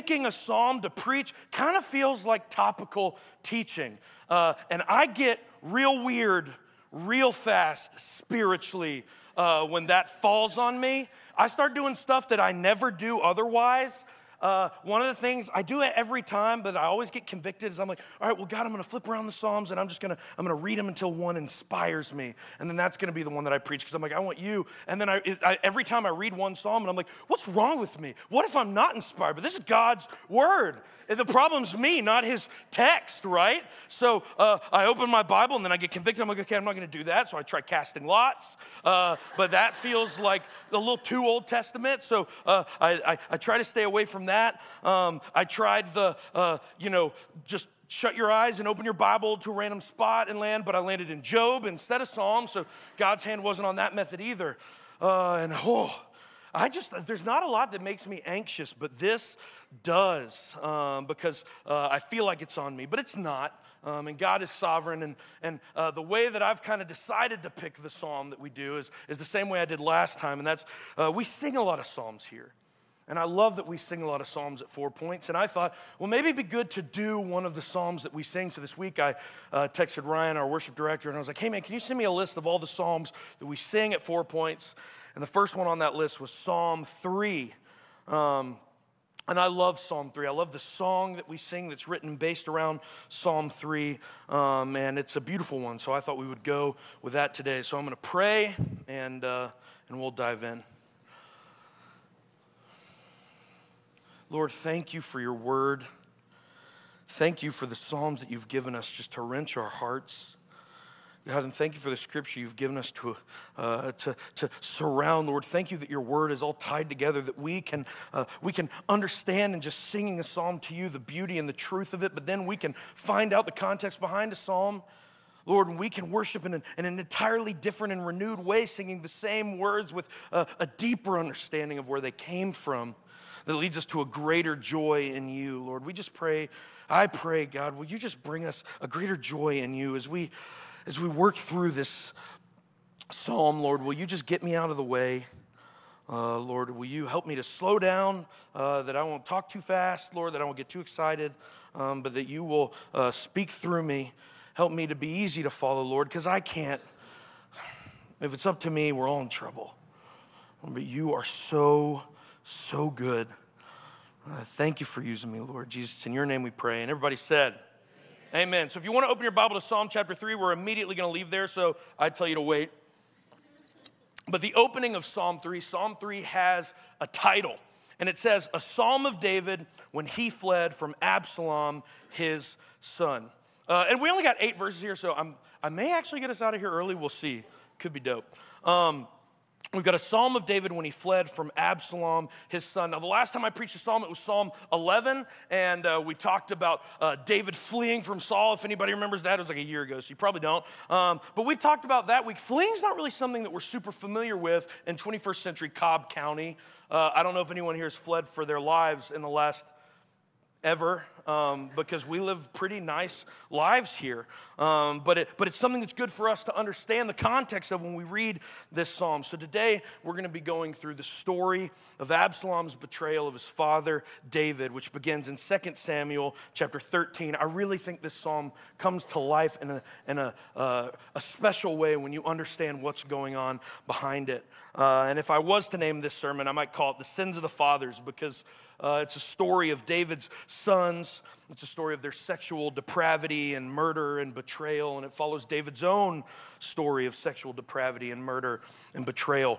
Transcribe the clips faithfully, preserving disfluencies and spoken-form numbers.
picking a psalm to preach kind of feels like topical teaching. Uh, and I get real weird, real fast spiritually uh, when that falls on me. I start doing stuff that I never do otherwise. Uh, one of the things, I do it every time, but I always get convicted is I'm like, all right, well, God, I'm going to flip around the Psalms and I'm just going to, I'm going to read them until one inspires me. And then that's going to be the one that I preach because I'm like, I want you. And then I, it, I, every time I read one Psalm and I'm like, what's wrong with me? What if I'm not inspired? But this is God's word. The problem's me, not his text, right? So uh, I open my Bible and then I get convicted. I'm like, okay, I'm not going to do that. So I try casting lots, uh, but that feels like a little too Old Testament. So uh, I, I, I try to stay away from that. Um, I tried the, uh, you know, just shut your eyes and open your Bible to a random spot and land, but I landed in Job instead of Psalm, so God's hand wasn't on that method either. Uh, and oh, I just, there's not a lot that makes me anxious, but this does um, because uh, I feel like it's on me, but it's not. Um, and God is sovereign, and and uh, the way that I've kind of decided to pick the psalm that we do is, is the same way I did last time, and that's uh, we sing a lot of psalms here. And I love that we sing a lot of psalms at Four Points. And I thought, well, maybe it'd be good to do one of the psalms that we sing. So this week I uh, texted Ryan, our worship director, and I was like, hey, man, can you send me a list of all the psalms that we sing at Four Points? And the first one on that list was Psalm three. Um, and I love Psalm three. I love the song that we sing that's written based around Psalm three. Um, and it's a beautiful one. So I thought we would go with that today. So I'm going to pray, and uh, and we'll dive in. Lord, thank you for your word. Thank you for the psalms that you've given us just to wrench our hearts. God, and thank you for the scripture you've given us to uh, to, to surround, Lord. Thank you that your word is all tied together, that we can uh, we can understand in just singing a psalm to you, the beauty and the truth of it, but then we can find out the context behind a psalm, Lord, and we can worship in an, in an entirely different and renewed way, singing the same words with uh, a deeper understanding of where they came from. That leads us to a greater joy in you, Lord. We just pray, I pray, God, will you just bring us a greater joy in you as we as we work through this psalm, Lord? Will you just get me out of the way? Uh, Lord, will you help me to slow down, uh, that I won't talk too fast, Lord, that I won't get too excited, um, but that you will uh, speak through me. Help me to be easy to follow, Lord, because I can't. If it's up to me, we're all in trouble. But you are so So good. Uh, thank you for using me, Lord Jesus. In your name we pray. And everybody said, amen. Amen. So if you want to open your Bible to Psalm chapter three, we're immediately going to leave there, so I tell you to wait. But the opening of Psalm three, Psalm three has a title. And it says, a psalm of David when he fled from Absalom, his son. Uh, and we only got eight verses here, so I'm, I may actually get us out of here early. We'll see. Could be dope. Um We've got a psalm of David when he fled from Absalom, his son. Now, the last time I preached a psalm, it was Psalm eleven, and uh, we talked about uh, David fleeing from Saul. If anybody remembers that, it was like a year ago, so you probably don't. Um, but we talked about that week. Fleeing's not really something that we're super familiar with in twenty-first century Cobb County. Uh, I don't know if anyone here has fled for their lives in the last ever, um, because we live pretty nice lives here. Um, but it, but it's something that's good for us to understand the context of when we read this psalm. So today, we're going to be going through the story of Absalom's betrayal of his father, David, which begins in Second Samuel chapter thirteen. I really think this psalm comes to life in a, in a, uh, a special way when you understand what's going on behind it. Uh, and if I was to name this sermon, I might call it The Sins of the Fathers, because Uh, it's a story of David's sons. It's a story of their sexual depravity and murder and betrayal, and it follows David's own story of sexual depravity and murder and betrayal.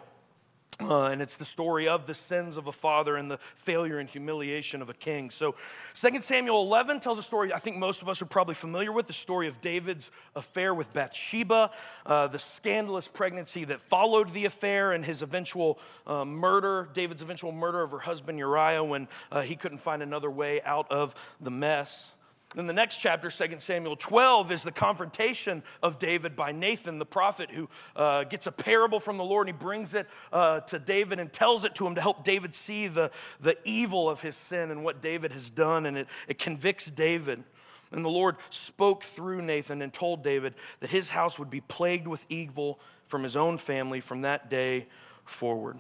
Uh, and it's the story of the sins of a father and the failure and humiliation of a king. So Second Samuel eleven tells a story I think most of us are probably familiar with, the story of David's affair with Bathsheba, uh, the scandalous pregnancy that followed the affair, and his eventual uh, murder, David's eventual murder of her husband Uriah when uh, he couldn't find another way out of the mess. Then the next chapter, Second Samuel twelve, is the confrontation of David by Nathan, the prophet, who uh, gets a parable from the Lord, and he brings it uh, to David and tells it to him to help David see the, the evil of his sin and what David has done, and it, it convicts David. And the Lord spoke through Nathan and told David that his house would be plagued with evil from his own family from that day forward.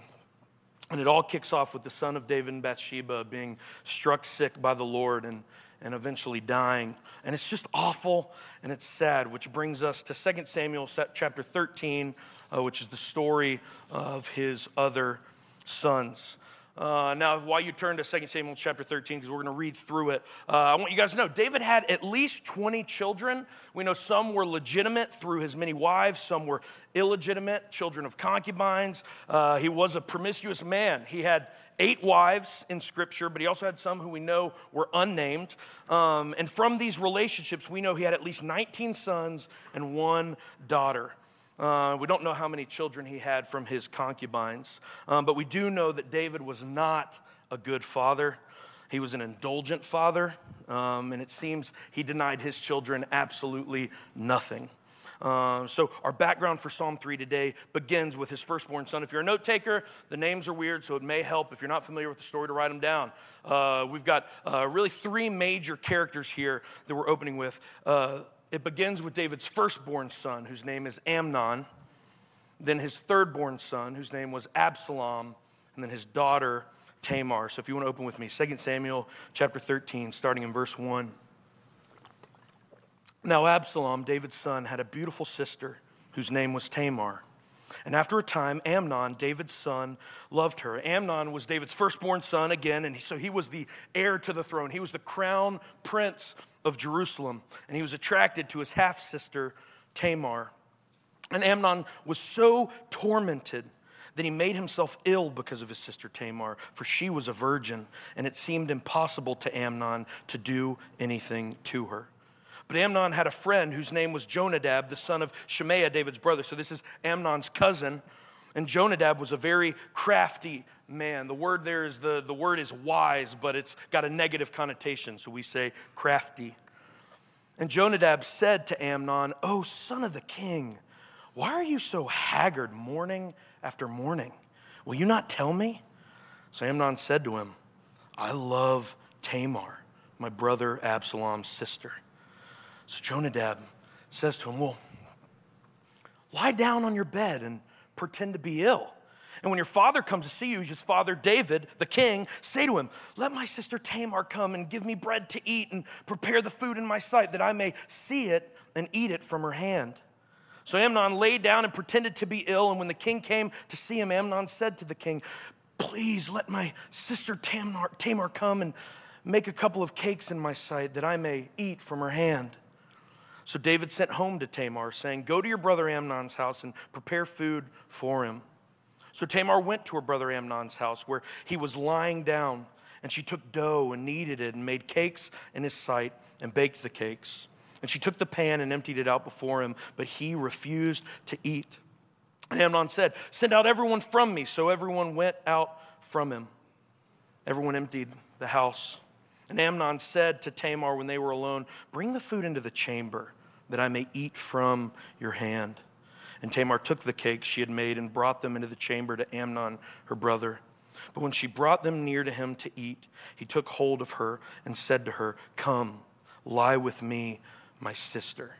And it all kicks off with the son of David and Bathsheba being struck sick by the Lord and, and eventually dying. And it's just awful and it's sad, which brings us to Second Samuel chapter thirteen, uh, which is the story of his other sons. Uh, now, while you turn to Second Samuel chapter thirteen, because we're going to read through it, uh, I want you guys to know David had at least twenty children. We know some were legitimate through his many wives. Some were illegitimate, children of concubines. Uh, he was a promiscuous man. He had eight wives in Scripture, but he also had some who we know were unnamed. Um, and from these relationships, we know he had at least nineteen sons and one daughter. Uh, we don't know how many children he had from his concubines, um, but we do know that David was not a good father. He was an indulgent father, um, and it seems he denied his children absolutely nothing. Um, so our background for Psalm three today begins with his firstborn son. If you're a note taker, the names are weird, so it may help if you're not familiar with the story to write them down. Uh, we've got uh, really three major characters here that we're opening with. Uh, It begins with David's firstborn son, whose name is Amnon, then his thirdborn son, whose name was Absalom, and then his daughter, Tamar. So if you want to open with me, Second Samuel chapter thirteen, starting in verse one. Now Absalom, David's son, had a beautiful sister, whose name was Tamar. And after a time, Amnon, David's son, loved her. Amnon was David's firstborn son again, and so he was the heir to the throne. He was the crown prince of Jerusalem, and he was attracted to his half-sister Tamar. And Amnon was so tormented that he made himself ill because of his sister Tamar, for she was a virgin, and it seemed impossible to Amnon to do anything to her. But Amnon had a friend whose name was Jonadab, the son of Shemaiah, David's brother. So this is Amnon's cousin. And Jonadab was a very crafty man. The word there is, the, the word is wise, but it's got a negative connotation, so we say crafty. And Jonadab said to Amnon, "O son of the king, why are you so haggard morning after morning? Will you not tell me?" So Amnon said to him, "I love Tamar, my brother Absalom's sister." So Jonadab says to him, "Well, lie down on your bed and pretend to be ill. And when your father comes to see you, his father David, the king, say to him, 'Let my sister Tamar come and give me bread to eat and prepare the food in my sight that I may see it and eat it from her hand.'" So Amnon lay down and pretended to be ill. And when the king came to see him, Amnon said to the king, "Please let my sister Tamar, Tamar come and make a couple of cakes in my sight that I may eat from her hand." So David sent home to Tamar, saying, "Go to your brother Amnon's house and prepare food for him." So Tamar went to her brother Amnon's house where he was lying down, and she took dough and kneaded it and made cakes in his sight and baked the cakes. And she took the pan and emptied it out before him, but he refused to eat. And Amnon said, "Send out everyone from me." So everyone went out from him. Everyone emptied the house. And Amnon said to Tamar when they were alone, "Bring the food into the chamber, that I may eat from your hand." And Tamar took the cakes she had made and brought them into the chamber to Amnon, her brother. But when she brought them near to him to eat, he took hold of her and said to her, "Come, lie with me, my sister."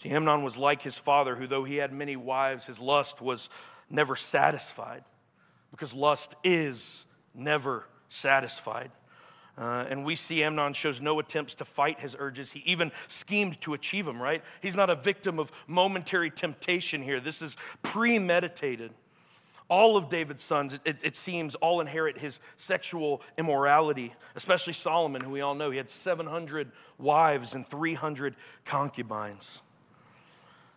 See, Amnon was like his father, who though he had many wives, his lust was never satisfied, because lust is never satisfied. Uh, and we see Amnon shows no attempts to fight his urges. He even schemed to achieve them, right? He's not a victim of momentary temptation here. This is premeditated. All of David's sons, it, it seems, all inherit his sexual immorality, especially Solomon, who we all know. He had seven hundred wives and three hundred concubines.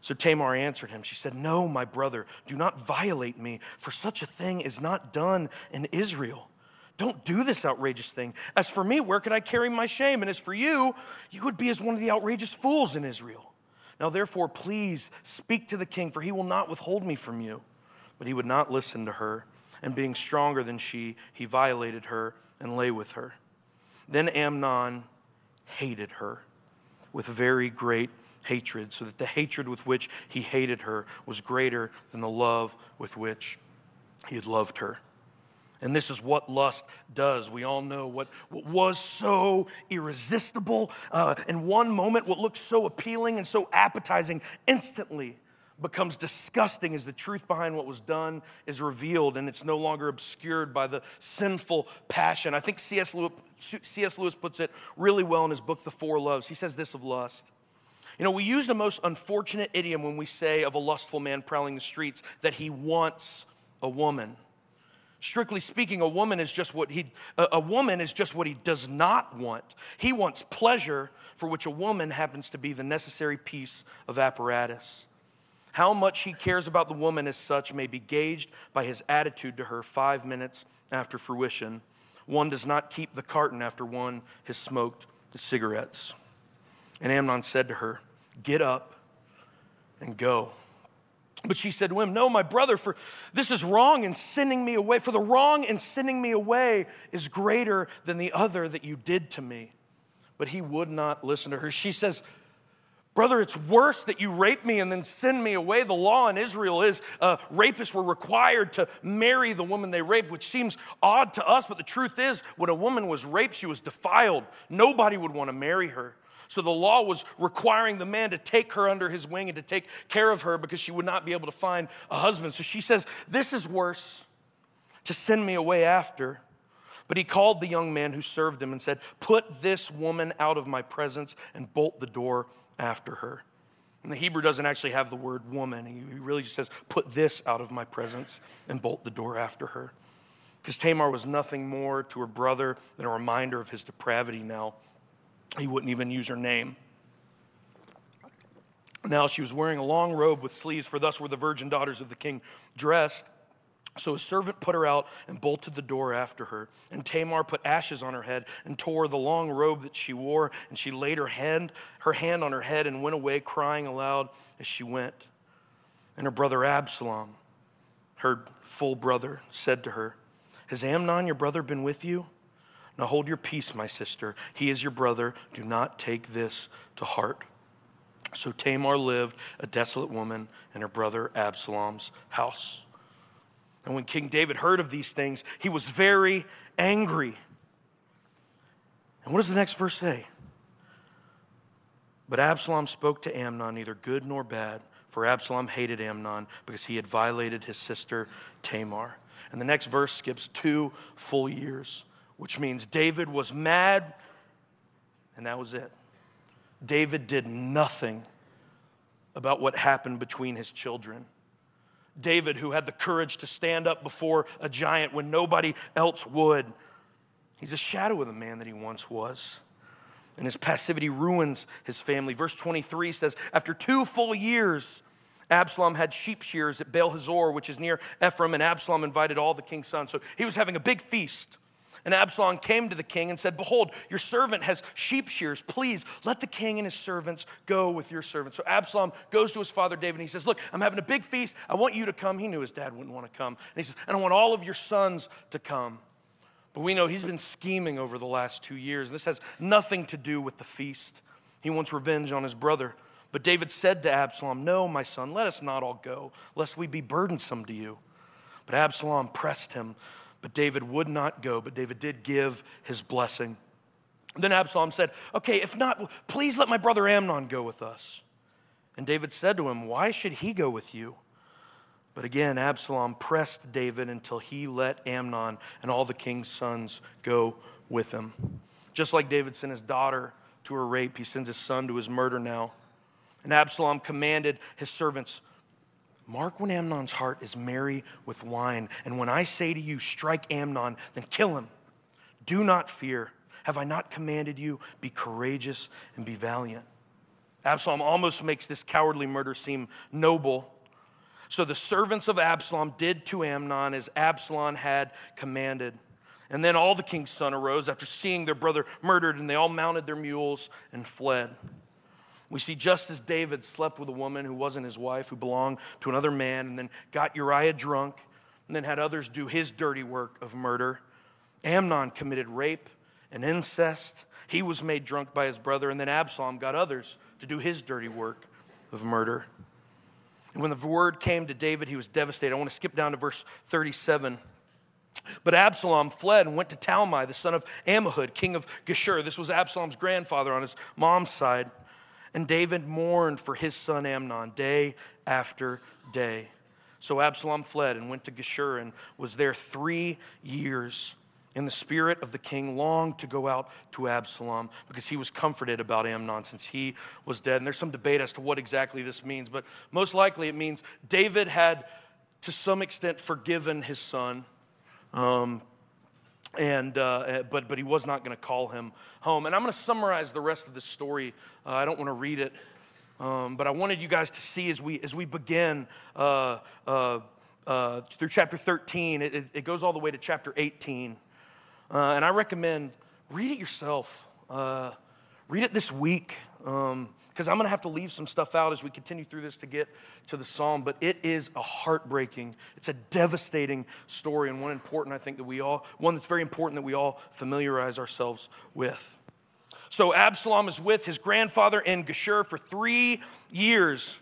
So Tamar answered him. She said, "No, my brother, do not violate me, for such a thing is not done in Israel. Don't do this outrageous thing. As for me, where could I carry my shame? And as for you, you would be as one of the outrageous fools in Israel. Now, therefore, please speak to the king, for he will not withhold me from you." But he would not listen to her, and being stronger than she, he violated her and lay with her. Then Amnon hated her with very great hatred, so that the hatred with which he hated her was greater than the love with which he had loved her. And this is what lust does. We all know what, what was so irresistible. Uh, in one moment, what looked so appealing and so appetizing instantly becomes disgusting as the truth behind what was done is revealed and it's no longer obscured by the sinful passion. I think C S Lewis puts it really well in his book, The Four Loves. He says this of lust. You know, we use the most unfortunate idiom when we say of a lustful man prowling the streets that he wants a woman. Strictly speaking, a woman is just what he a woman is just what he does not want. He wants pleasure, for which a woman happens to be the necessary piece of apparatus. How much he cares about the woman as such may be gauged by his attitude to her five minutes after fruition. One does not keep the carton after one has smoked the cigarettes. And Amnon said to her, "Get up and go." But she said to him, "No, my brother, for this is wrong in sending me away. For the wrong in sending me away is greater than the other that you did to me." But he would not listen to her. She says, "Brother, it's worse that you rape me and then send me away." The law in Israel is uh, rapists were required to marry the woman they raped, which seems odd to us, but the truth is when a woman was raped, she was defiled. Nobody would want to marry her. So the law was requiring the man to take her under his wing and to take care of her because she would not be able to find a husband. So she says, "This is worse, to send me away after." But he called the young man who served him and said, "Put this woman out of my presence and bolt the door after her." And the Hebrew doesn't actually have the word woman. He really just says, "Put this out of my presence and bolt the door after her." Because Tamar was nothing more to her brother than a reminder of his depravity now. He wouldn't even use her name. Now she was wearing a long robe with sleeves, for thus were the virgin daughters of the king dressed. So his servant put her out and bolted the door after her. And Tamar put ashes on her head and tore the long robe that she wore, and she laid her hand, her hand on her head and went away crying aloud as she went. And her brother Absalom, her full brother, said to her, "Has Amnon, your brother, been with you? Now hold your peace, my sister. He is your brother. Do not take this to heart." So Tamar lived, a desolate woman, in her brother Absalom's house. And when King David heard of these things, he was very angry. And what does the next verse say? But Absalom spoke to Amnon, neither good nor bad, for Absalom hated Amnon because he had violated his sister Tamar. And the next verse skips two full years, which means David was mad, and that was it. David did nothing about what happened between his children. David, who had the courage to stand up before a giant when nobody else would, he's a shadow of the man that he once was. And his passivity ruins his family. Verse twenty-three says, after two full years, Absalom had sheep shears at Baal Hazor, which is near Ephraim, and Absalom invited all the king's sons. So he was having a big feast. And Absalom came to the king and said, "Behold, your servant has sheep shears. Please let the king and his servants go with your servant." So Absalom goes to his father David and he says, "Look, I'm having a big feast. I want you to come." He knew his dad wouldn't want to come. And he says, "And I want all of your sons to come." But we know he's been scheming over the last two years. And this has nothing to do with the feast. He wants revenge on his brother. But David said to Absalom, "No, my son, let us not all go, lest we be burdensome to you." But Absalom pressed him. But David would not go, but David did give his blessing. Then Absalom said, "Okay, if not, please let my brother Amnon go with us." And David said to him, "Why should he go with you?" But again, Absalom pressed David until he let Amnon and all the king's sons go with him. Just like David sent his daughter to her rape, he sends his son to his murder now. And Absalom commanded his servants, "Mark when Amnon's heart is merry with wine, and when I say to you, strike Amnon, then kill him. Do not fear. Have I not commanded you? Be courageous and be valiant." Absalom almost makes this cowardly murder seem noble. So the servants of Absalom did to Amnon as Absalom had commanded. And then all the king's sons arose after seeing their brother murdered, and they all mounted their mules and fled. We see just as David slept with a woman who wasn't his wife, who belonged to another man, and then got Uriah drunk, and then had others do his dirty work of murder. Amnon committed rape and incest. He was made drunk by his brother, and then Absalom got others to do his dirty work of murder. And when the word came to David, he was devastated. I want to skip down to verse thirty-seven. But Absalom fled and went to Talmai, the son of Ammihud, king of Geshur. This was Absalom's grandfather on his mom's side. And David mourned for his son Amnon day after day. So Absalom fled and went to Geshur and was there three years. And the spirit of the king longed to go out to Absalom because he was comforted about Amnon since he was dead. And there's some debate as to what exactly this means, but most likely it means David had, to some extent, forgiven his son, um, and uh, but but he was not going to call him home. And I'm going to summarize the rest of the story. Uh, I don't want to read it, um, but I wanted you guys to see as we as we begin. Uh, uh, uh, through chapter thirteen, it, it goes all the way to chapter eighteen. Uh, and I recommend, read it yourself. Uh, read it this week, because um, I'm going to have to leave some stuff out as we continue through this to get to the psalm. But it is a heartbreaking, it's a devastating story, and one important, I think, that we all, one that's very important that we all familiarize ourselves with. So Absalom is with his grandfather in Geshur for three years.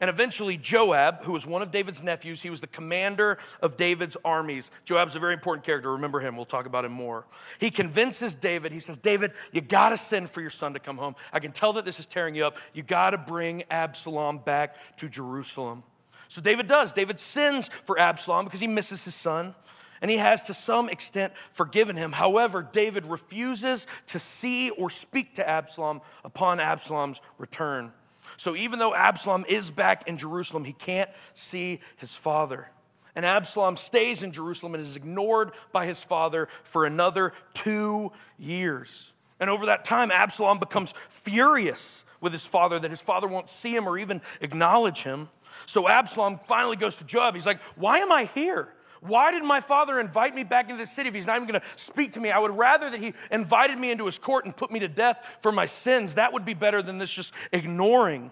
And eventually Joab, who was one of David's nephews, he was the commander of David's armies. Joab's a very important character. Remember him. We'll talk about him more. He convinces David. He says, David, you got to send for your son to come home. I can tell that this is tearing you up. You got to bring Absalom back to Jerusalem. So David does. David sends for Absalom because he misses his son. And he has, to some extent, forgiven him. However, David refuses to see or speak to Absalom upon Absalom's return. So even though Absalom is back in Jerusalem, he can't see his father. And Absalom stays in Jerusalem and is ignored by his father for another two years. And over that time, Absalom becomes furious with his father that his father won't see him or even acknowledge him. So Absalom finally goes to Joab. He's like, why am I here? Why did my father invite me back into the city if he's not even going to speak to me? I would rather that he invited me into his court and put me to death for my sins. That would be better than this just ignoring.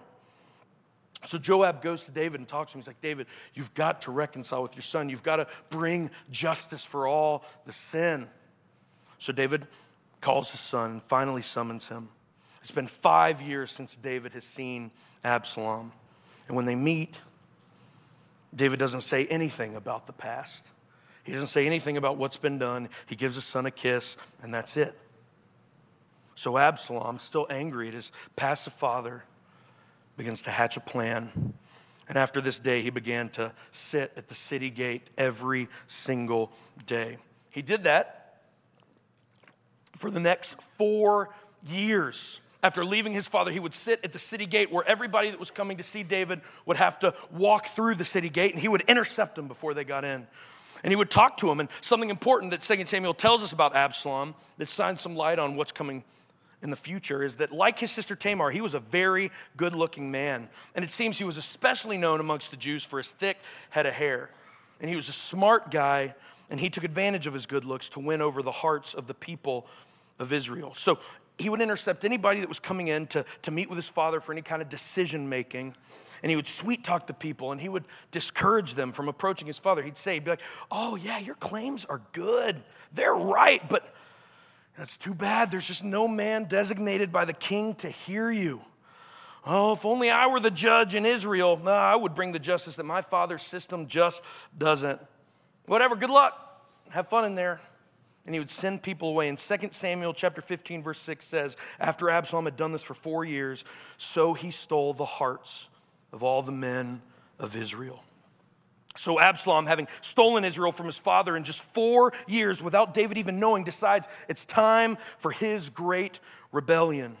So Joab goes to David and talks to him. He's like, David, you've got to reconcile with your son. You've got to bring justice for all the sin. So David calls his son and finally summons him. It's been five years since David has seen Absalom. And when they meet, David doesn't say anything about the past. He doesn't say anything about what's been done. He gives his son a kiss, and that's it. So Absalom, still angry at his passive father, begins to hatch a plan. And after this day, he began to sit at the city gate every single day. He did that for the next four years. After leaving his father, he would sit at the city gate where everybody that was coming to see David would have to walk through the city gate, and he would intercept them before they got in. And he would talk to them. And something important that Second Samuel tells us about Absalom that shines some light on what's coming in the future is that, like his sister Tamar, he was a very good-looking man. And it seems he was especially known amongst the Jews for his thick head of hair. And he was a smart guy, and he took advantage of his good looks to win over the hearts of the people of Israel. So he would intercept anybody that was coming in to, to meet with his father for any kind of decision-making, and he would sweet-talk the people, and he would discourage them from approaching his father. He'd say, he'd be like, oh, yeah, your claims are good. They're right, but that's too bad. There's just no man designated by the king to hear you. Oh, if only I were the judge in Israel, nah, I would bring the justice that my father's system just doesn't. Whatever, good luck. Have fun in there. And he would send people away. And Second Samuel chapter fifteen, verse six says, after Absalom had done this for four years, so he stole the hearts of all the men of Israel. So Absalom, having stolen Israel from his father in just four years without David even knowing, decides it's time for his great rebellion.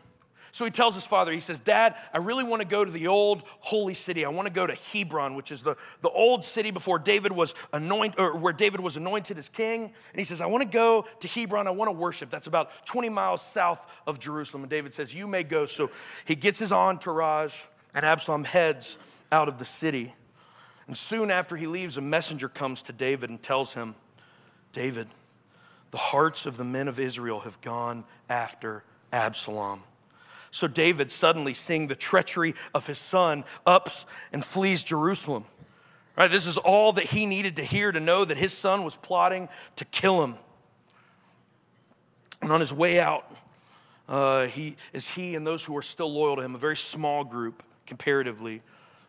So he tells his father, he says, Dad, I really want to go to the old holy city. I want to go to Hebron, which is the, the old city before David was anointed, or where David was anointed as king. And he says, I want to go to Hebron. I want to worship. That's about twenty miles south of Jerusalem. And David says, you may go. So he gets his entourage, and Absalom heads out of the city. And soon after he leaves, a messenger comes to David and tells him, David, the hearts of the men of Israel have gone after Absalom. So David, suddenly seeing the treachery of his son, ups and flees Jerusalem. All right, this is all that he needed to hear to know that his son was plotting to kill him. And on his way out, uh, he is he and those who are still loyal to him, a very small group comparatively,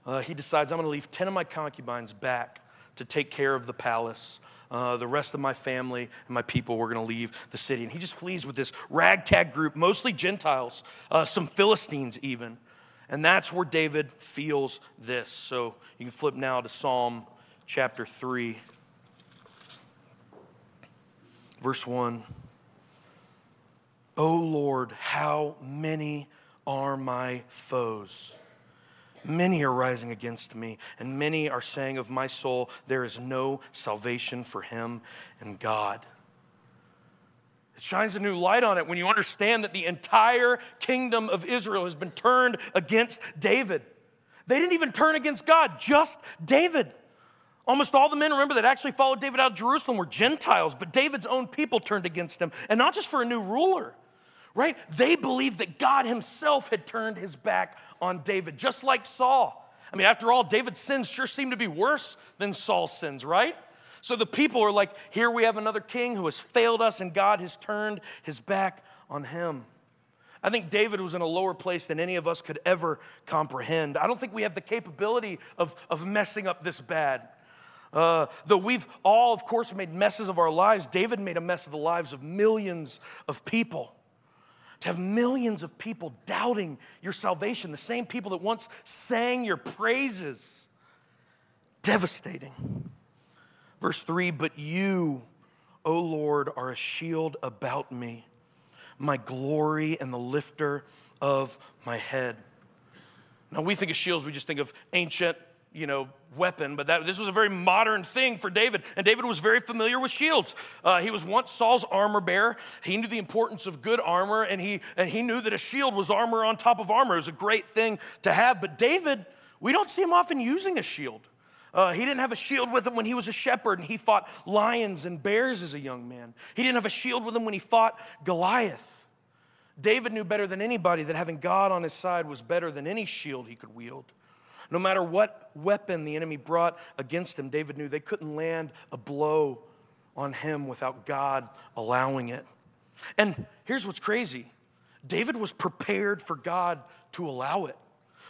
uh, he decides, I'm going to leave ten of my concubines back to take care of the palace. Uh, the rest of my family and my people were going to leave the city. And he just flees with this ragtag group, mostly Gentiles, uh, some Philistines even. And that's where David feels this. So you can flip now to Psalm chapter three, verse one. O Lord, how many are my foes? Many are rising against me, and many are saying of my soul, there is no salvation for him in God. It shines a new light on it when you understand that the entire kingdom of Israel has been turned against David. They didn't even turn against God, just David. Almost all the men, remember, that actually followed David out of Jerusalem were Gentiles, but David's own people turned against him, and not just for a new ruler, right? They believed that God himself had turned his back on David, just like Saul. I mean, after all, David's sins sure seem to be worse than Saul's sins, right? So the people are like, here we have another king who has failed us, and God has turned his back on him. I think David was in a lower place than any of us could ever comprehend. I don't think we have the capability of, of messing up this bad. Uh, though we've all, of course, made messes of our lives, David made a mess of the lives of millions of people. To have millions of people doubting your salvation, the same people that once sang your praises. Devastating. Verse three, but you, O Lord, are a shield about me, my glory and the lifter of my head. Now, we think of shields, we just think of ancient, you know, weapon, but that, this was a very modern thing for David, and David was very familiar with shields. Uh, he was once Saul's armor bearer. He knew the importance of good armor, and he and he knew that a shield was armor on top of armor. It was a great thing to have, but David, we don't see him often using a shield. Uh, he didn't have a shield with him when he was a shepherd, and he fought lions and bears as a young man. He didn't have a shield with him when he fought Goliath. David knew better than anybody that having God on his side was better than any shield he could wield. No matter what weapon the enemy brought against him, David knew they couldn't land a blow on him without God allowing it. And here's what's crazy. David was prepared for God to allow it.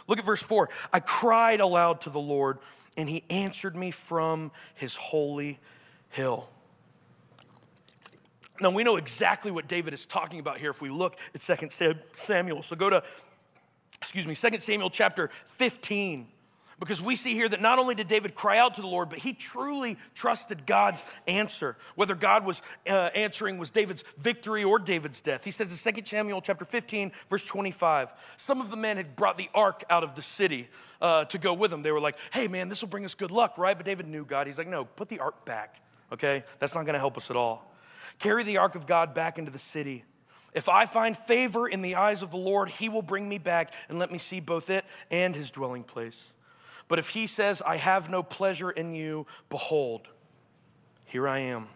Look at verse four. I cried aloud to the Lord, and he answered me from his holy hill. Now, we know exactly what David is talking about here if we look at Second Samuel. So go to Excuse me, Second Samuel chapter fifteen, because we see here that not only did David cry out to the Lord, but he truly trusted God's answer. Whether God was uh, answering was David's victory or David's death. He says in Second Samuel chapter fifteen, verse twenty-five, some of the men had brought the ark out of the city uh, to go with them. They were like, hey, man, this will bring us good luck, right? But David knew God. He's like, no, put the ark back, okay? That's not going to help us at all. Carry the ark of God back into the city. If I find favor in the eyes of the Lord, he will bring me back and let me see both it and his dwelling place. But if he says, I have no pleasure in you, behold, here I am.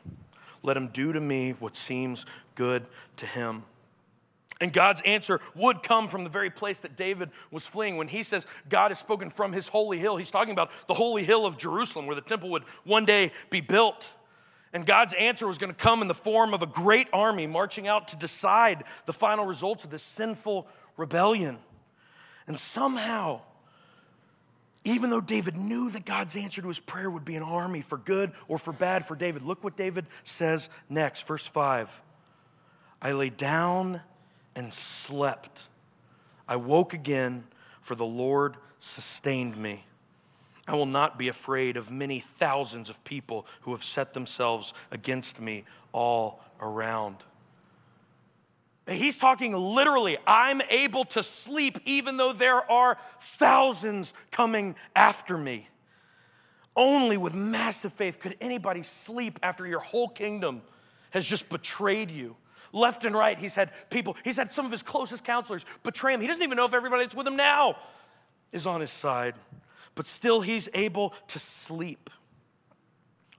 Let him do to me what seems good to him. And God's answer would come from the very place that David was fleeing. When he says God has spoken from his holy hill, he's talking about the holy hill of Jerusalem where the temple would one day be built. And God's answer was going to come in the form of a great army marching out to decide the final results of this sinful rebellion. And somehow, even though David knew that God's answer to his prayer would be an army for good or for bad for David, look what David says next, verse five. I lay down and slept. I woke again, for the Lord sustained me. I will not be afraid of many thousands of people who have set themselves against me all around. He's talking literally, I'm able to sleep even though there are thousands coming after me. Only with massive faith could anybody sleep after your whole kingdom has just betrayed you. Left and right, he's had people, he's had some of his closest counselors betray him. He doesn't even know if everybody that's with him now is on his side. But still he's able to sleep.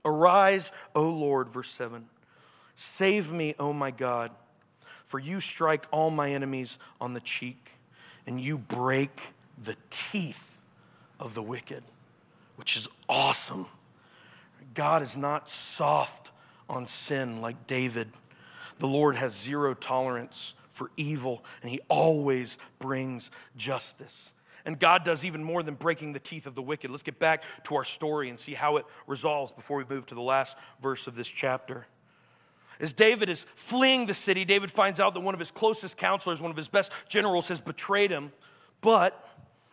Arise, O Lord, verse seven. Save me, O my God, for you strike all my enemies on the cheek, and you break the teeth of the wicked, which is awesome. God is not soft on sin like David. The Lord has zero tolerance for evil, and he always brings justice. And God does even more than breaking the teeth of the wicked. Let's get back to our story and see how it resolves before we move to the last verse of this chapter. As David is fleeing the city, David finds out that one of his closest counselors, one of his best generals, has betrayed him. But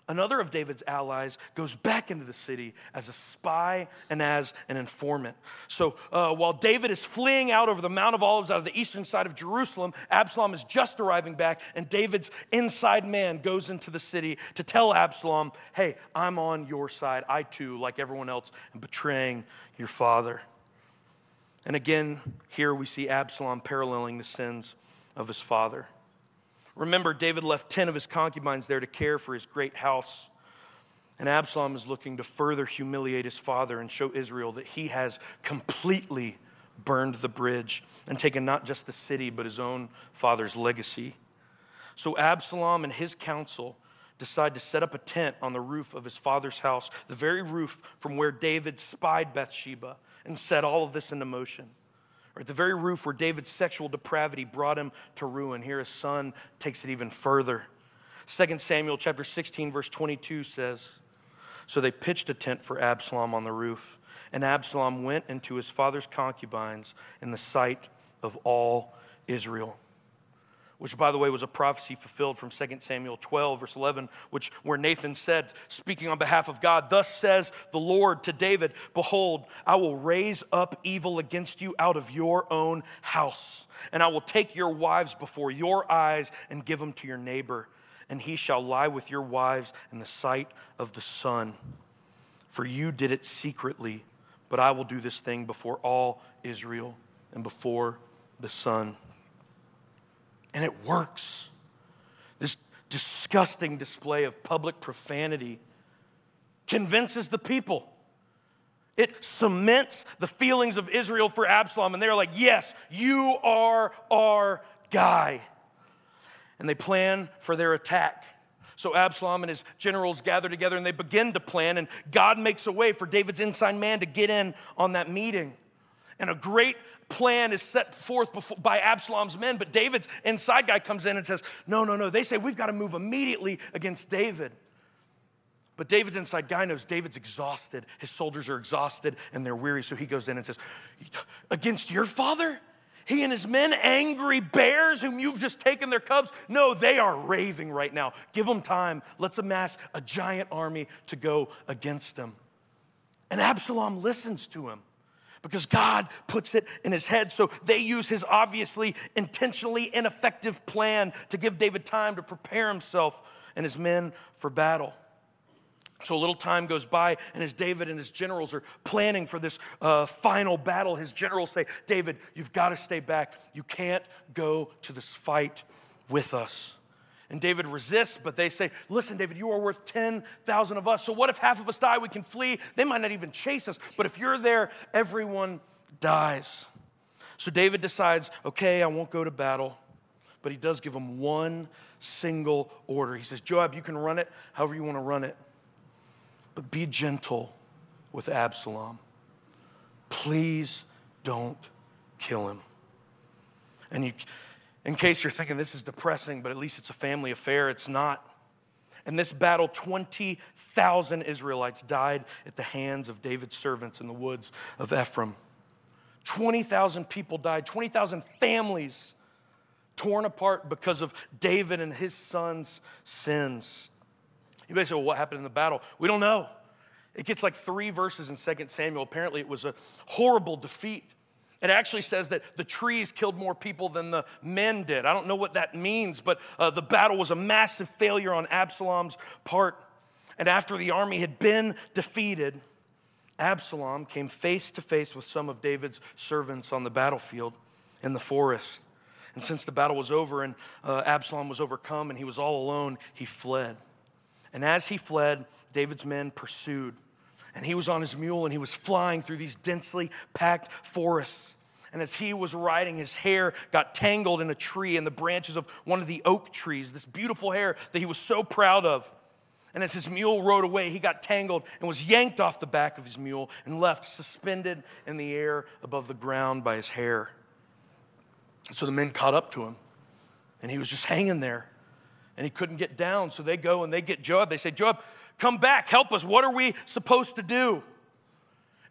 Another of David's allies goes back into the city as a spy and as an informant. So uh, while David is fleeing out over the Mount of Olives out of the eastern side of Jerusalem, Absalom is just arriving back, and David's inside man goes into the city to tell Absalom, hey, I'm on your side. I too, like everyone else, am betraying your father. And again, here we see Absalom paralleling the sins of his father. Remember, David left ten of his concubines there to care for his great house. And Absalom is looking to further humiliate his father and show Israel that he has completely burned the bridge and taken not just the city, but his own father's legacy. So Absalom and his council decide to set up a tent on the roof of his father's house, the very roof from where David spied Bathsheba and set all of this into motion. Or at the very roof where David's sexual depravity brought him to ruin. Here his son takes it even further. Second Samuel chapter sixteen, verse twenty-two says, so they pitched a tent for Absalom on the roof, and Absalom went into his father's concubines in the sight of all Israel. Which, by the way, was a prophecy fulfilled from Second Samuel twelve, verse eleven, which where Nathan said, speaking on behalf of God, thus says the Lord to David, behold, I will raise up evil against you out of your own house, and I will take your wives before your eyes and give them to your neighbor, and he shall lie with your wives in the sight of the sun. For you did it secretly, but I will do this thing before all Israel and before the sun. And it works. This disgusting display of public profanity convinces the people. It cements the feelings of Israel for Absalom. And they're like, yes, you are our guy. And they plan for their attack. So Absalom and his generals gather together and they begin to plan. And God makes a way for David's inside man to get in on that meeting. And a great plan is set forth before, by Absalom's men, but David's inside guy comes in and says, no, no, no. They say, we've got to move immediately against David. But David's inside guy knows David's exhausted. His soldiers are exhausted and they're weary. So he goes in and says, against your father? He and his men, angry bears whom you've just taken their cubs? No, they are raving right now. Give them time. Let's amass a giant army to go against them. And Absalom listens to him, because God puts it in his head. So they use his obviously intentionally ineffective plan to give David time to prepare himself and his men for battle. So a little time goes by, and as David and his generals are planning for this uh, final battle, his generals say, David, you've got to stay back. You can't go to this fight with us. And David resists, but they say, listen, David, you are worth ten thousand of us. So what if half of us die? We can flee. They might not even chase us. But if you're there, everyone dies. So David decides, okay, I won't go to battle. But he does give him one single order. He says, Joab, you can run it however you want to run it. But be gentle with Absalom. Please don't kill him. And you... In case you're thinking this is depressing, but at least it's a family affair, it's not. In this battle, twenty thousand Israelites died at the hands of David's servants in the woods of Ephraim. twenty thousand people died, twenty thousand families torn apart because of David and his son's sins. You may say, well, what happened in the battle? We don't know. It gets like three verses in Second Samuel. Apparently, it was a horrible defeat. It actually says that the trees killed more people than the men did. I don't know what that means, but uh, the battle was a massive failure on Absalom's part. And after the army had been defeated, Absalom came face to face with some of David's servants on the battlefield in the forest. And since the battle was over and uh, Absalom was overcome and he was all alone, he fled. And as he fled, David's men pursued. And he was on his mule, and he was flying through these densely packed forests. And as he was riding, his hair got tangled in a tree in the branches of one of the oak trees, this beautiful hair that he was so proud of. And as his mule rode away, he got tangled and was yanked off the back of his mule and left suspended in the air above the ground by his hair. So the men caught up to him, and he was just hanging there, and he couldn't get down. So they go and they get Joab. They say, Joab, come back, help us. What are we supposed to do?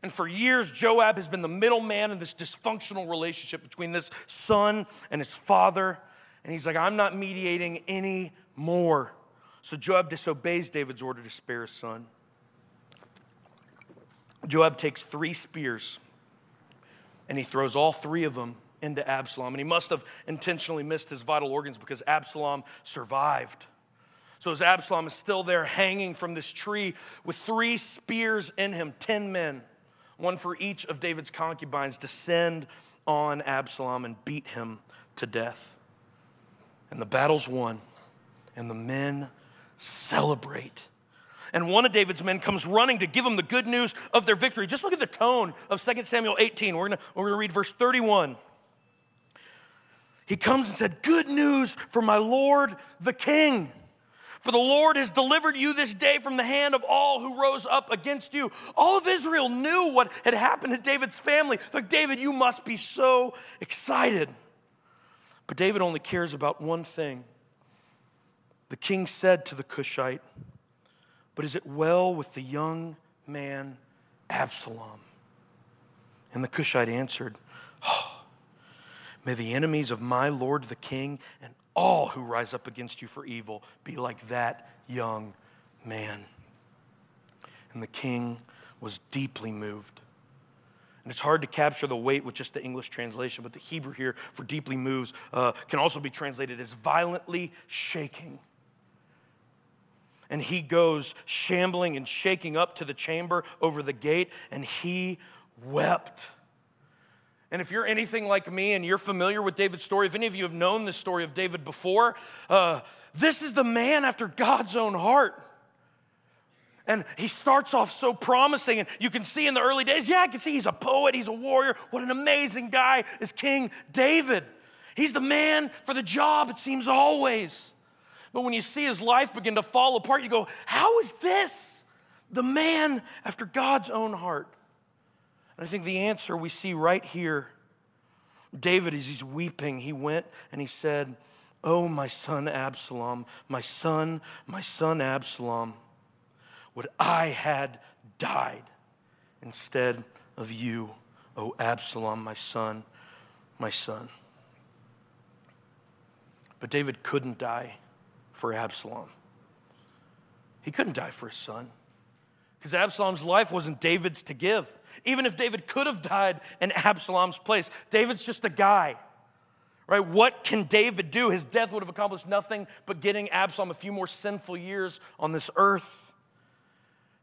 And for years, Joab has been the middleman in this dysfunctional relationship between this son and his father. And he's like, I'm not mediating anymore. So Joab disobeys David's order to spare his son. Joab takes three spears and he throws all three of them into Absalom. And he must have intentionally missed his vital organs because Absalom survived. So as Absalom is still there hanging from this tree with three spears in him, ten men, one for each of David's concubines, descend on Absalom and beat him to death. And the battle's won, and the men celebrate. And one of David's men comes running to give him the good news of their victory. Just look at the tone of Second Samuel eighteen. We're going we're to read verse thirty-one. He comes and said, "Good news for my Lord the king. For the Lord has delivered you this day from the hand of all who rose up against you." All of Israel knew what had happened to David's family. Like, David, you must be so excited. But David only cares about one thing. The king said to the Cushite, "But is it well with the young man Absalom?" And the Cushite answered, "Oh, may the enemies of my lord the king and all who rise up against you for evil be like that young man." And the king was deeply moved. And it's hard to capture the weight with just the English translation, but the Hebrew here for deeply moves uh, can also be translated as violently shaking. And he goes shambling and shaking up to the chamber over the gate, and he wept. And if you're anything like me and you're familiar with David's story, if any of you have known this story of David before, uh, this is the man after God's own heart. And he starts off so promising, and you can see in the early days, yeah, I can see he's a poet, he's a warrior. What an amazing guy is King David. He's the man for the job, it seems always. But when you see his life begin to fall apart, you go, how is this the man after God's own heart? I think the answer we see right here. David, as he's weeping, he went and he said, "Oh, my son Absalom, my son, my son Absalom, would I had died instead of you, O Absalom, my son, my son." But David couldn't die for Absalom. He couldn't die for his son because Absalom's life wasn't David's to give. Even if David could have died in Absalom's place, David's just a guy, right? What can David do? His death would have accomplished nothing but getting Absalom a few more sinful years on this earth.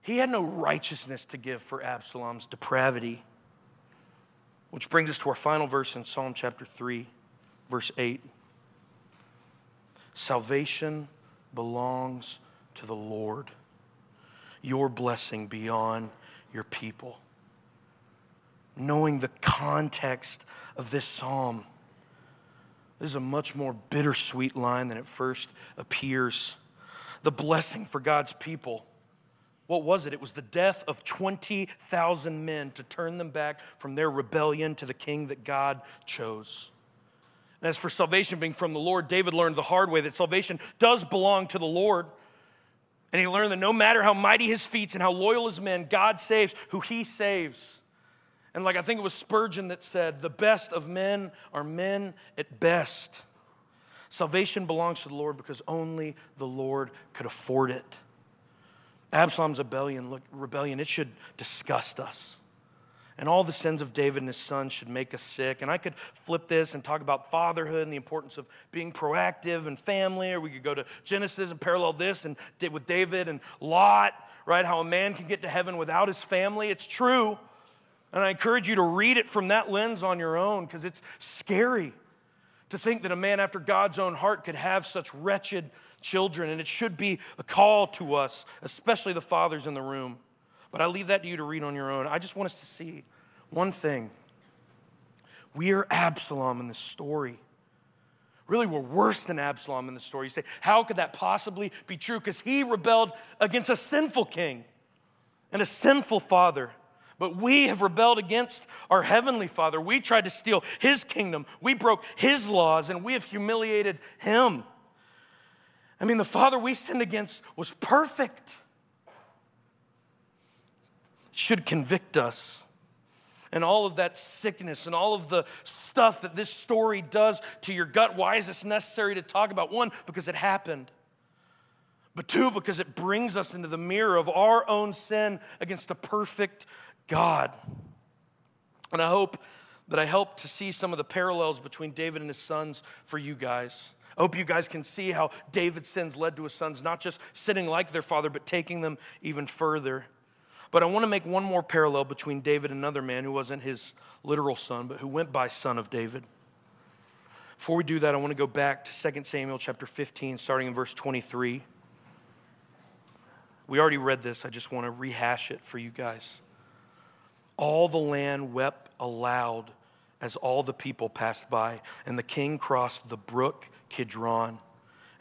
He had no righteousness to give for Absalom's depravity. Which brings us to our final verse in Psalm chapter three, verse eight. "Salvation belongs to the Lord. Your blessing beyond your people." Knowing the context of this psalm, this is a much more bittersweet line than it first appears. The blessing for God's people, what was it? It was the death of twenty thousand men to turn them back from their rebellion to the king that God chose. And as for salvation being from the Lord, David learned the hard way that salvation does belong to the Lord. And he learned that no matter how mighty his feats and how loyal his men, God saves who he saves. And like I think it was Spurgeon that said, "The best of men are men at best." Salvation belongs to the Lord because only the Lord could afford it. Absalom's rebellion, look, rebellion, it should disgust us. And all the sins of David and his son should make us sick. And I could flip this and talk about fatherhood and the importance of being proactive and family, or we could go to Genesis and parallel this and with David and Lot, right? How a man can get to heaven without his family. It's true. And I encourage you to read it from that lens on your own because it's scary to think that a man after God's own heart could have such wretched children. And it should be a call to us, especially the fathers in the room. But I leave that to you to read on your own. I just want us to see one thing. We are Absalom in this story. Really, we're worse than Absalom in the story. You say, how could that possibly be true? Because he rebelled against a sinful king and a sinful father. But we have rebelled against our heavenly Father. We tried to steal his kingdom. We broke his laws, and we have humiliated him. I mean, the Father we sinned against was perfect. It should convict us. And all of that sickness and all of the stuff that this story does to your gut, why is this necessary to talk about? One, because it happened. but two, because it brings us into the mirror of our own sin against the perfect God. And I hope that I helped to see some of the parallels between David and his sons for you guys. I hope you guys can see how David's sins led to his sons, not just sinning like their father, but taking them even further. But I want to make one more parallel between David and another man who wasn't his literal son, but who went by son of David. Before we do that, I want to go back to Second Samuel chapter fifteen, starting in verse twenty-three. We already read this. I just want to rehash it for you guys. All the land wept aloud as all the people passed by, and the king crossed the brook Kidron,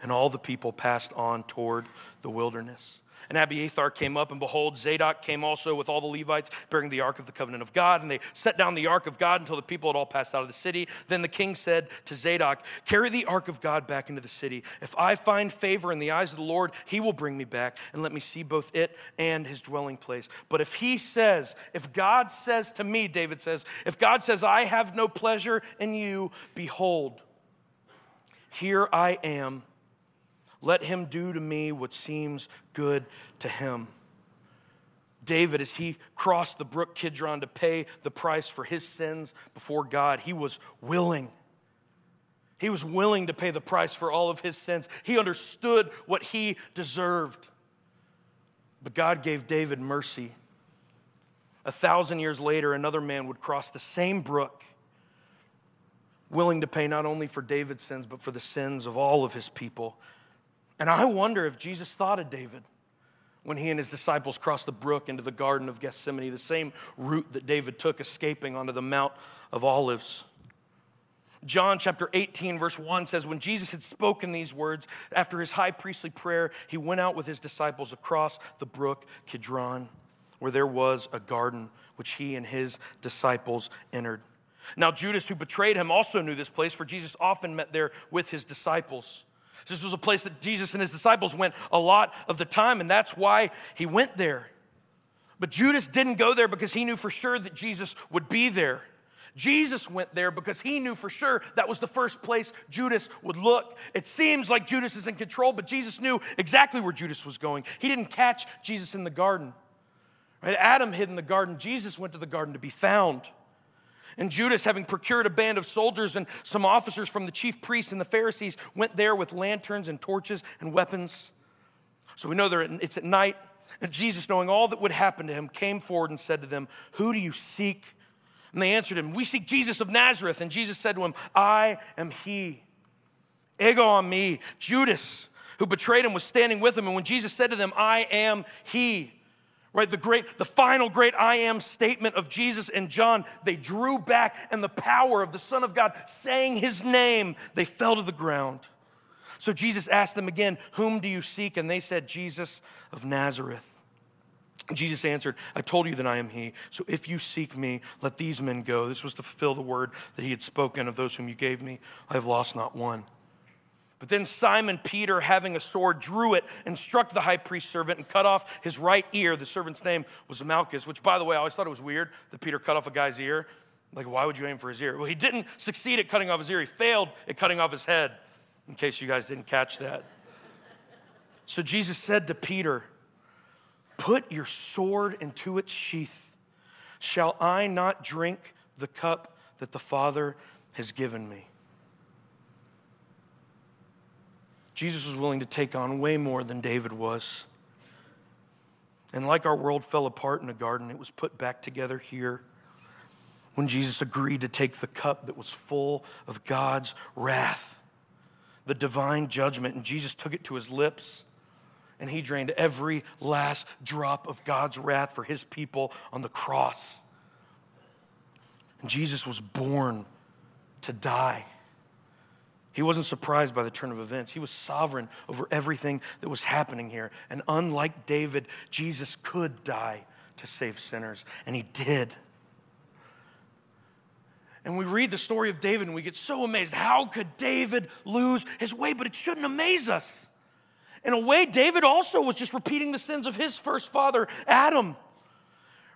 and all the people passed on toward the wilderness. And Abiathar came up, and behold, Zadok came also with all the Levites, bearing the ark of the covenant of God. And they set down the ark of God until the people had all passed out of the city. Then the king said to Zadok, carry the ark of God back into the city. If I find favor in the eyes of the Lord, he will bring me back and let me see both it and his dwelling place. But if he says, if God says to me, David says, if God says, I have no pleasure in you, behold, here I am. Let him do to me what seems good to him. David, as he crossed the brook Kidron to pay the price for his sins before God, he was willing. He was willing to pay the price for all of his sins. He understood what he deserved. But God gave David mercy. A thousand years later, another man would cross the same brook, willing to pay not only for David's sins, but for the sins of all of his people. And I wonder if Jesus thought of David when he and his disciples crossed the brook into the Garden of Gethsemane, the same route that David took escaping onto the Mount of Olives. John chapter eighteen, verse one says, when Jesus had spoken these words, after his high priestly prayer, he went out with his disciples across the brook Kidron, where there was a garden which he and his disciples entered. Now Judas, who betrayed him, also knew this place, for Jesus often met there with his disciples. This was a place that Jesus and his disciples went a lot of the time, and that's why he went there. But Judas didn't go there because he knew for sure that Jesus would be there. Jesus went there because he knew for sure that was the first place Judas would look. It seems like Judas is in control, but Jesus knew exactly where Judas was going. He didn't catch Jesus in the garden. Right? Adam hid in the garden. Jesus went to the garden to be found. And Judas, having procured a band of soldiers and some officers from the chief priests and the Pharisees, went there with lanterns and torches and weapons. So we know that it's at night. And Jesus, knowing all that would happen to him, came forward and said to them, who do you seek? And they answered him, we seek Jesus of Nazareth. And Jesus said to him, I am he. Ego on me. Judas, who betrayed him, was standing with him. And when Jesus said to them, I am he, right, the great, the final great I am statement of Jesus and John, they drew back, and the power of the Son of God saying his name, they fell to the ground. So Jesus asked them again, whom do you seek? And they said, Jesus of Nazareth. And Jesus answered, I told you that I am he. So if you seek me, let these men go. This was to fulfill the word that he had spoken of those whom you gave me. I have lost not one. But then Simon Peter, having a sword, drew it and struck the high priest's servant and cut off his right ear. The servant's name was Malchus, which, by the way, I always thought it was weird that Peter cut off a guy's ear. Like, why would you aim for his ear? Well, he didn't succeed at cutting off his ear. He failed at cutting off his head, in case you guys didn't catch that. So Jesus said to Peter, put your sword into its sheath. Shall I not drink the cup that the Father has given me? Jesus was willing to take on way more than David was. And like our world fell apart in a garden, it was put back together here when Jesus agreed to take the cup that was full of God's wrath, the divine judgment. And Jesus took it to his lips, and he drained every last drop of God's wrath for his people on the cross. And Jesus was born to die. He wasn't surprised by the turn of events. He was sovereign over everything that was happening here. And unlike David, Jesus could die to save sinners, and he did. And we read the story of David, and we get so amazed. How could David lose his way? But it shouldn't amaze us. In a way, David also was just repeating the sins of his first father, Adam.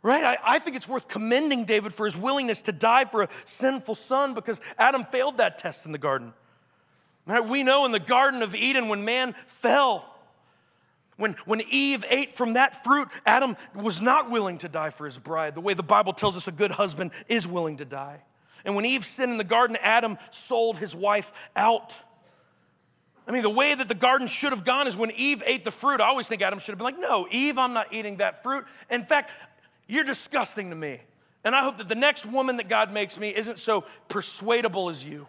Right? I, I think it's worth commending David for his willingness to die for a sinful son, because Adam failed that test in the garden. We know in the Garden of Eden, when man fell, When, when Eve ate from that fruit, Adam was not willing to die for his bride, the way the Bible tells us a good husband is willing to die. And when Eve sinned in the garden, Adam sold his wife out. I mean, the way that the garden should have gone is when Eve ate the fruit. I always think Adam should have been like, no, Eve, I'm not eating that fruit. In fact, you're disgusting to me. And I hope that the next woman that God makes me isn't so persuadable as you.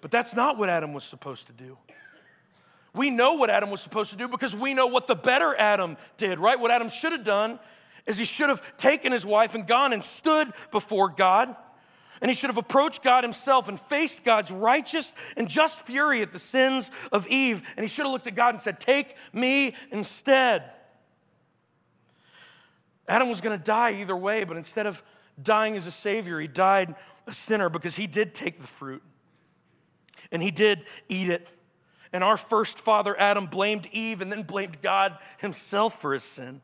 But that's not what Adam was supposed to do. We know what Adam was supposed to do because we know what the better Adam did, right? What Adam should have done is he should have taken his wife and gone and stood before God. And he should have approached God himself and faced God's righteous and just fury at the sins of Eve. And he should have looked at God and said, take me instead. Adam was going to die either way, but instead of dying as a savior, he died a sinner because he did take the fruit. And he did eat it. And our first father, Adam, blamed Eve and then blamed God himself for his sin.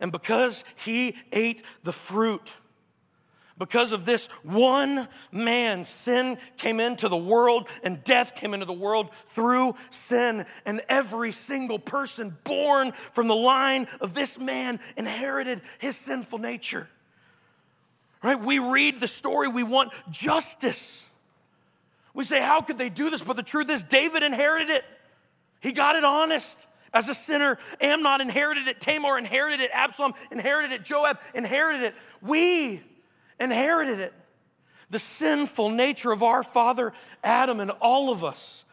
And because he ate the fruit, because of this one man, sin came into the world and death came into the world through sin. And every single person born from the line of this man inherited his sinful nature. Right? We read the story, we want justice. We say, how could they do this? But the truth is, David inherited it. He got it honest. As a sinner, Amnon inherited it. Tamar inherited it. Absalom inherited it. Joab inherited it. We inherited it. The sinful nature of our father, Adam, and all of us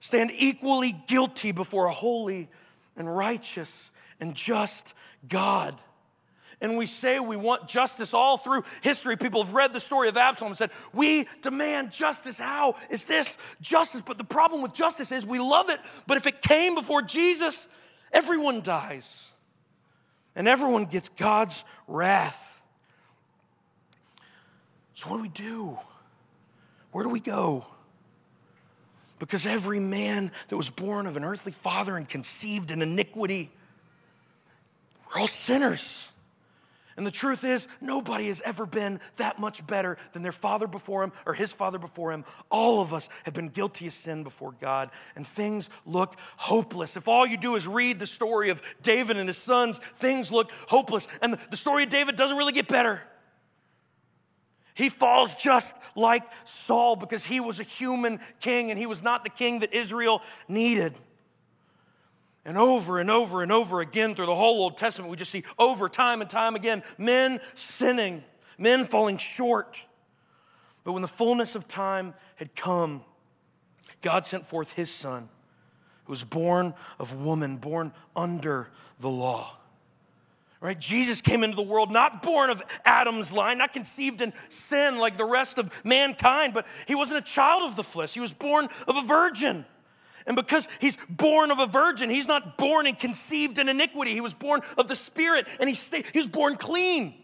stand equally guilty before a holy and righteous and just God. And we say we want justice all through history. People have read the story of Absalom and said, we demand justice. How is this justice? But the problem with justice is we love it, but if it came before Jesus, everyone dies. And everyone gets God's wrath. So what do we do? Where do we go? Because every man that was born of an earthly father and conceived in iniquity, we're all sinners. And the truth is, nobody has ever been that much better than their father before him or his father before him. All of us have been guilty of sin before God, and things look hopeless. If all you do is read the story of David and his sons, things look hopeless. And the story of David doesn't really get better. He falls just like Saul because he was a human king, and he was not the king that Israel needed. And over and over and over again through the whole Old Testament, we just see over time and time again, men sinning, men falling short. But when the fullness of time had come, God sent forth his son, who was born of woman, born under the law. Right? Jesus came into the world, not born of Adam's line, not conceived in sin like the rest of mankind, but he wasn't a child of the flesh. He was born of a virgin. And because he's born of a virgin, he's not born and conceived in iniquity. He was born of the Spirit, and he, stayed, he was born clean.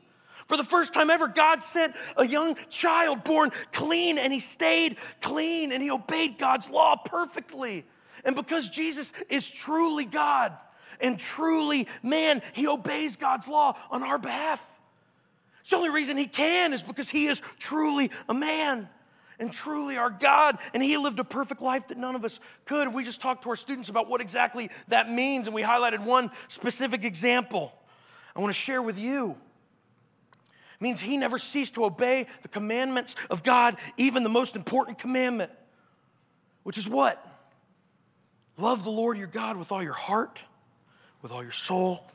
For the first time ever, God sent a young child born clean, and he stayed clean, and he obeyed God's law perfectly. And because Jesus is truly God and truly man, he obeys God's law on our behalf. The only reason he can is because he is truly a man. And truly our God, and he lived a perfect life that none of us could. We just talked to our students about what exactly that means, and we highlighted one specific example I want to share with you. It means he never ceased to obey the commandments of God, even the most important commandment, which is what? Love the Lord your God with all your heart, with all your soul,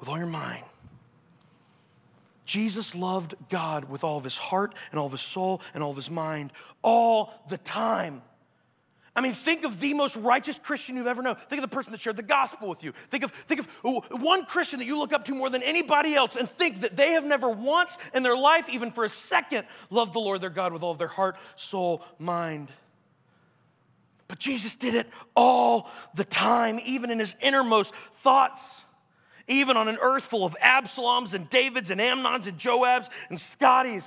with all your mind. Jesus loved God with all of his heart and all of his soul and all of his mind all the time. I mean, think of the most righteous Christian you've ever known. Think of the person that shared the gospel with you. Think of, think of one Christian that you look up to more than anybody else and think that they have never once in their life, even for a second, loved the Lord their God with all of their heart, soul, mind. But Jesus did it all the time, even in his innermost thoughts. Even on an earth full of Absaloms and Davids and Amnons and Joabs and Scotties,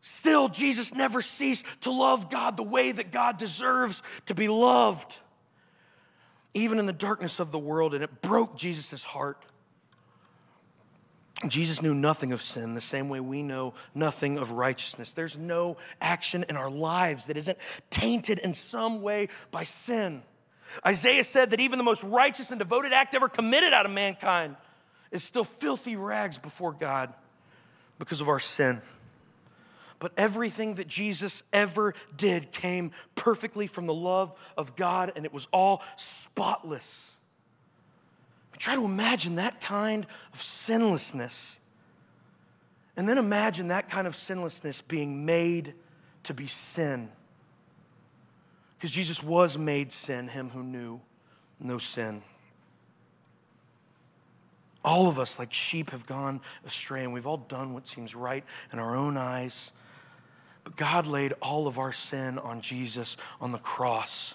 still Jesus never ceased to love God the way that God deserves to be loved, even in the darkness of the world, and it broke Jesus' heart. Jesus knew nothing of sin the same way we know nothing of righteousness. There's no action in our lives that isn't tainted in some way by sin. Isaiah said that even the most righteous and devoted act ever committed out of mankind is still filthy rags before God because of our sin. But everything that Jesus ever did came perfectly from the love of God, and it was all spotless. I mean, try to imagine that kind of sinlessness. And then imagine that kind of sinlessness being made to be sin. Because Jesus was made sin, him who knew no sin. All of us, like sheep, have gone astray, and we've all done what seems right in our own eyes. But God laid all of our sin on Jesus on the cross.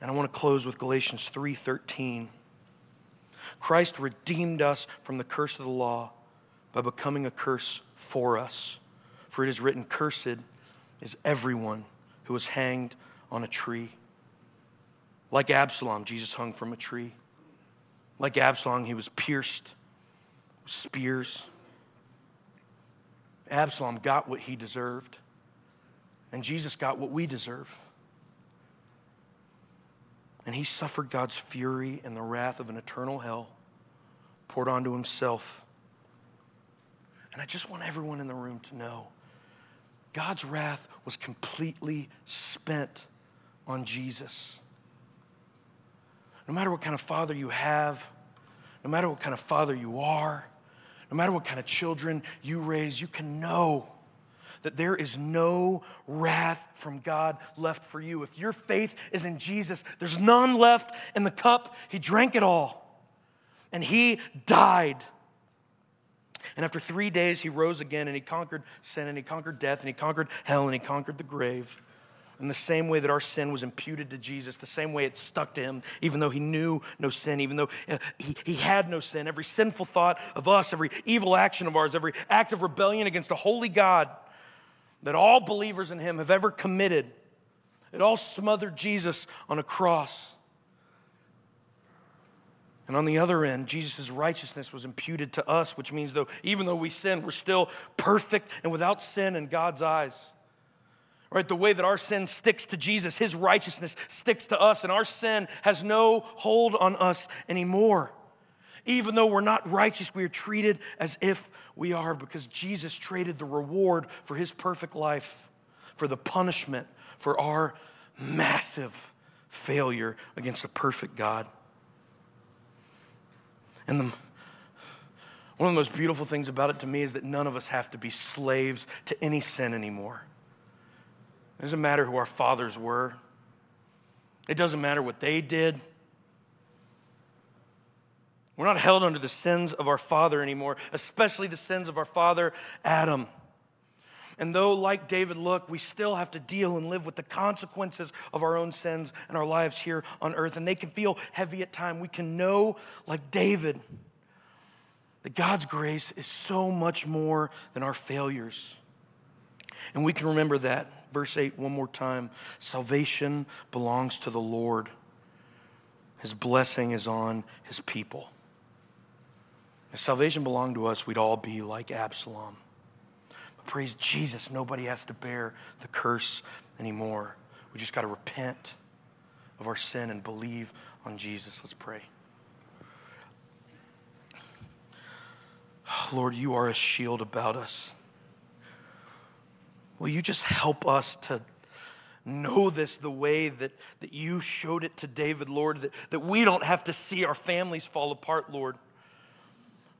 And I want to close with Galatians three thirteen. Christ redeemed us from the curse of the law by becoming a curse for us. For it is written, "Cursed is everyone who was hanged on a tree." Like Absalom, Jesus hung from a tree. Like Absalom, he was pierced with spears. Absalom got what he deserved, and Jesus got what we deserve. And he suffered God's fury and the wrath of an eternal hell poured onto himself. And I just want everyone in the room to know God's wrath was completely spent on Jesus. No matter what kind of father you have, no matter what kind of father you are, no matter what kind of children you raise, you can know that there is no wrath from God left for you. If your faith is in Jesus, there's none left in the cup. He drank it all, and he died. And after three days, he rose again, and he conquered sin, and he conquered death, and he conquered hell, and he conquered the grave. In the same way that our sin was imputed to Jesus, the same way it stuck to him, even though he knew no sin, even though he, he had no sin, every sinful thought of us, every evil action of ours, every act of rebellion against a holy God that all believers in him have ever committed, it all smothered Jesus on a cross. And on the other end, Jesus' righteousness was imputed to us, which means though even though we sin, we're still perfect and without sin in God's eyes. Right, the way that our sin sticks to Jesus, his righteousness sticks to us, and our sin has no hold on us anymore. Even though we're not righteous, we are treated as if we are, because Jesus traded the reward for his perfect life for the punishment for our massive failure against a perfect God. And the, one of the most beautiful things about it to me is that none of us have to be slaves to any sin anymore. It doesn't matter who our fathers were. It doesn't matter what they did. We're not held under the sins of our father anymore, especially the sins of our father, Adam. And though, like David, look, we still have to deal and live with the consequences of our own sins and our lives here on earth, and they can feel heavy at times, we can know, like David, that God's grace is so much more than our failures. And we can remember that. Verse eight, one more time. Salvation belongs to the Lord. His blessing is on his people. If salvation belonged to us, we'd all be like Absalom. But praise Jesus, nobody has to bear the curse anymore. We just got to repent of our sin and believe on Jesus. Let's pray. Lord, you are a shield about us. Will you just help us to know this the way that, that you showed it to David, Lord, that, that we don't have to see our families fall apart, Lord.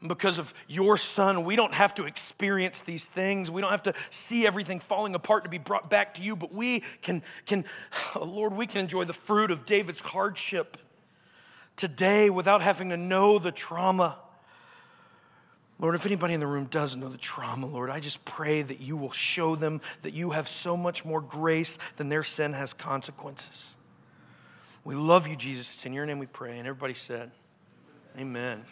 Because of your son, we don't have to experience these things. We don't have to see everything falling apart to be brought back to you, but we can, can oh Lord, we can enjoy the fruit of David's hardship today without having to know the trauma. Lord, if anybody in the room does know the trauma, Lord, I just pray that you will show them that you have so much more grace than their sin has consequences. We love you, Jesus. It's in your name we pray. And everybody said, amen.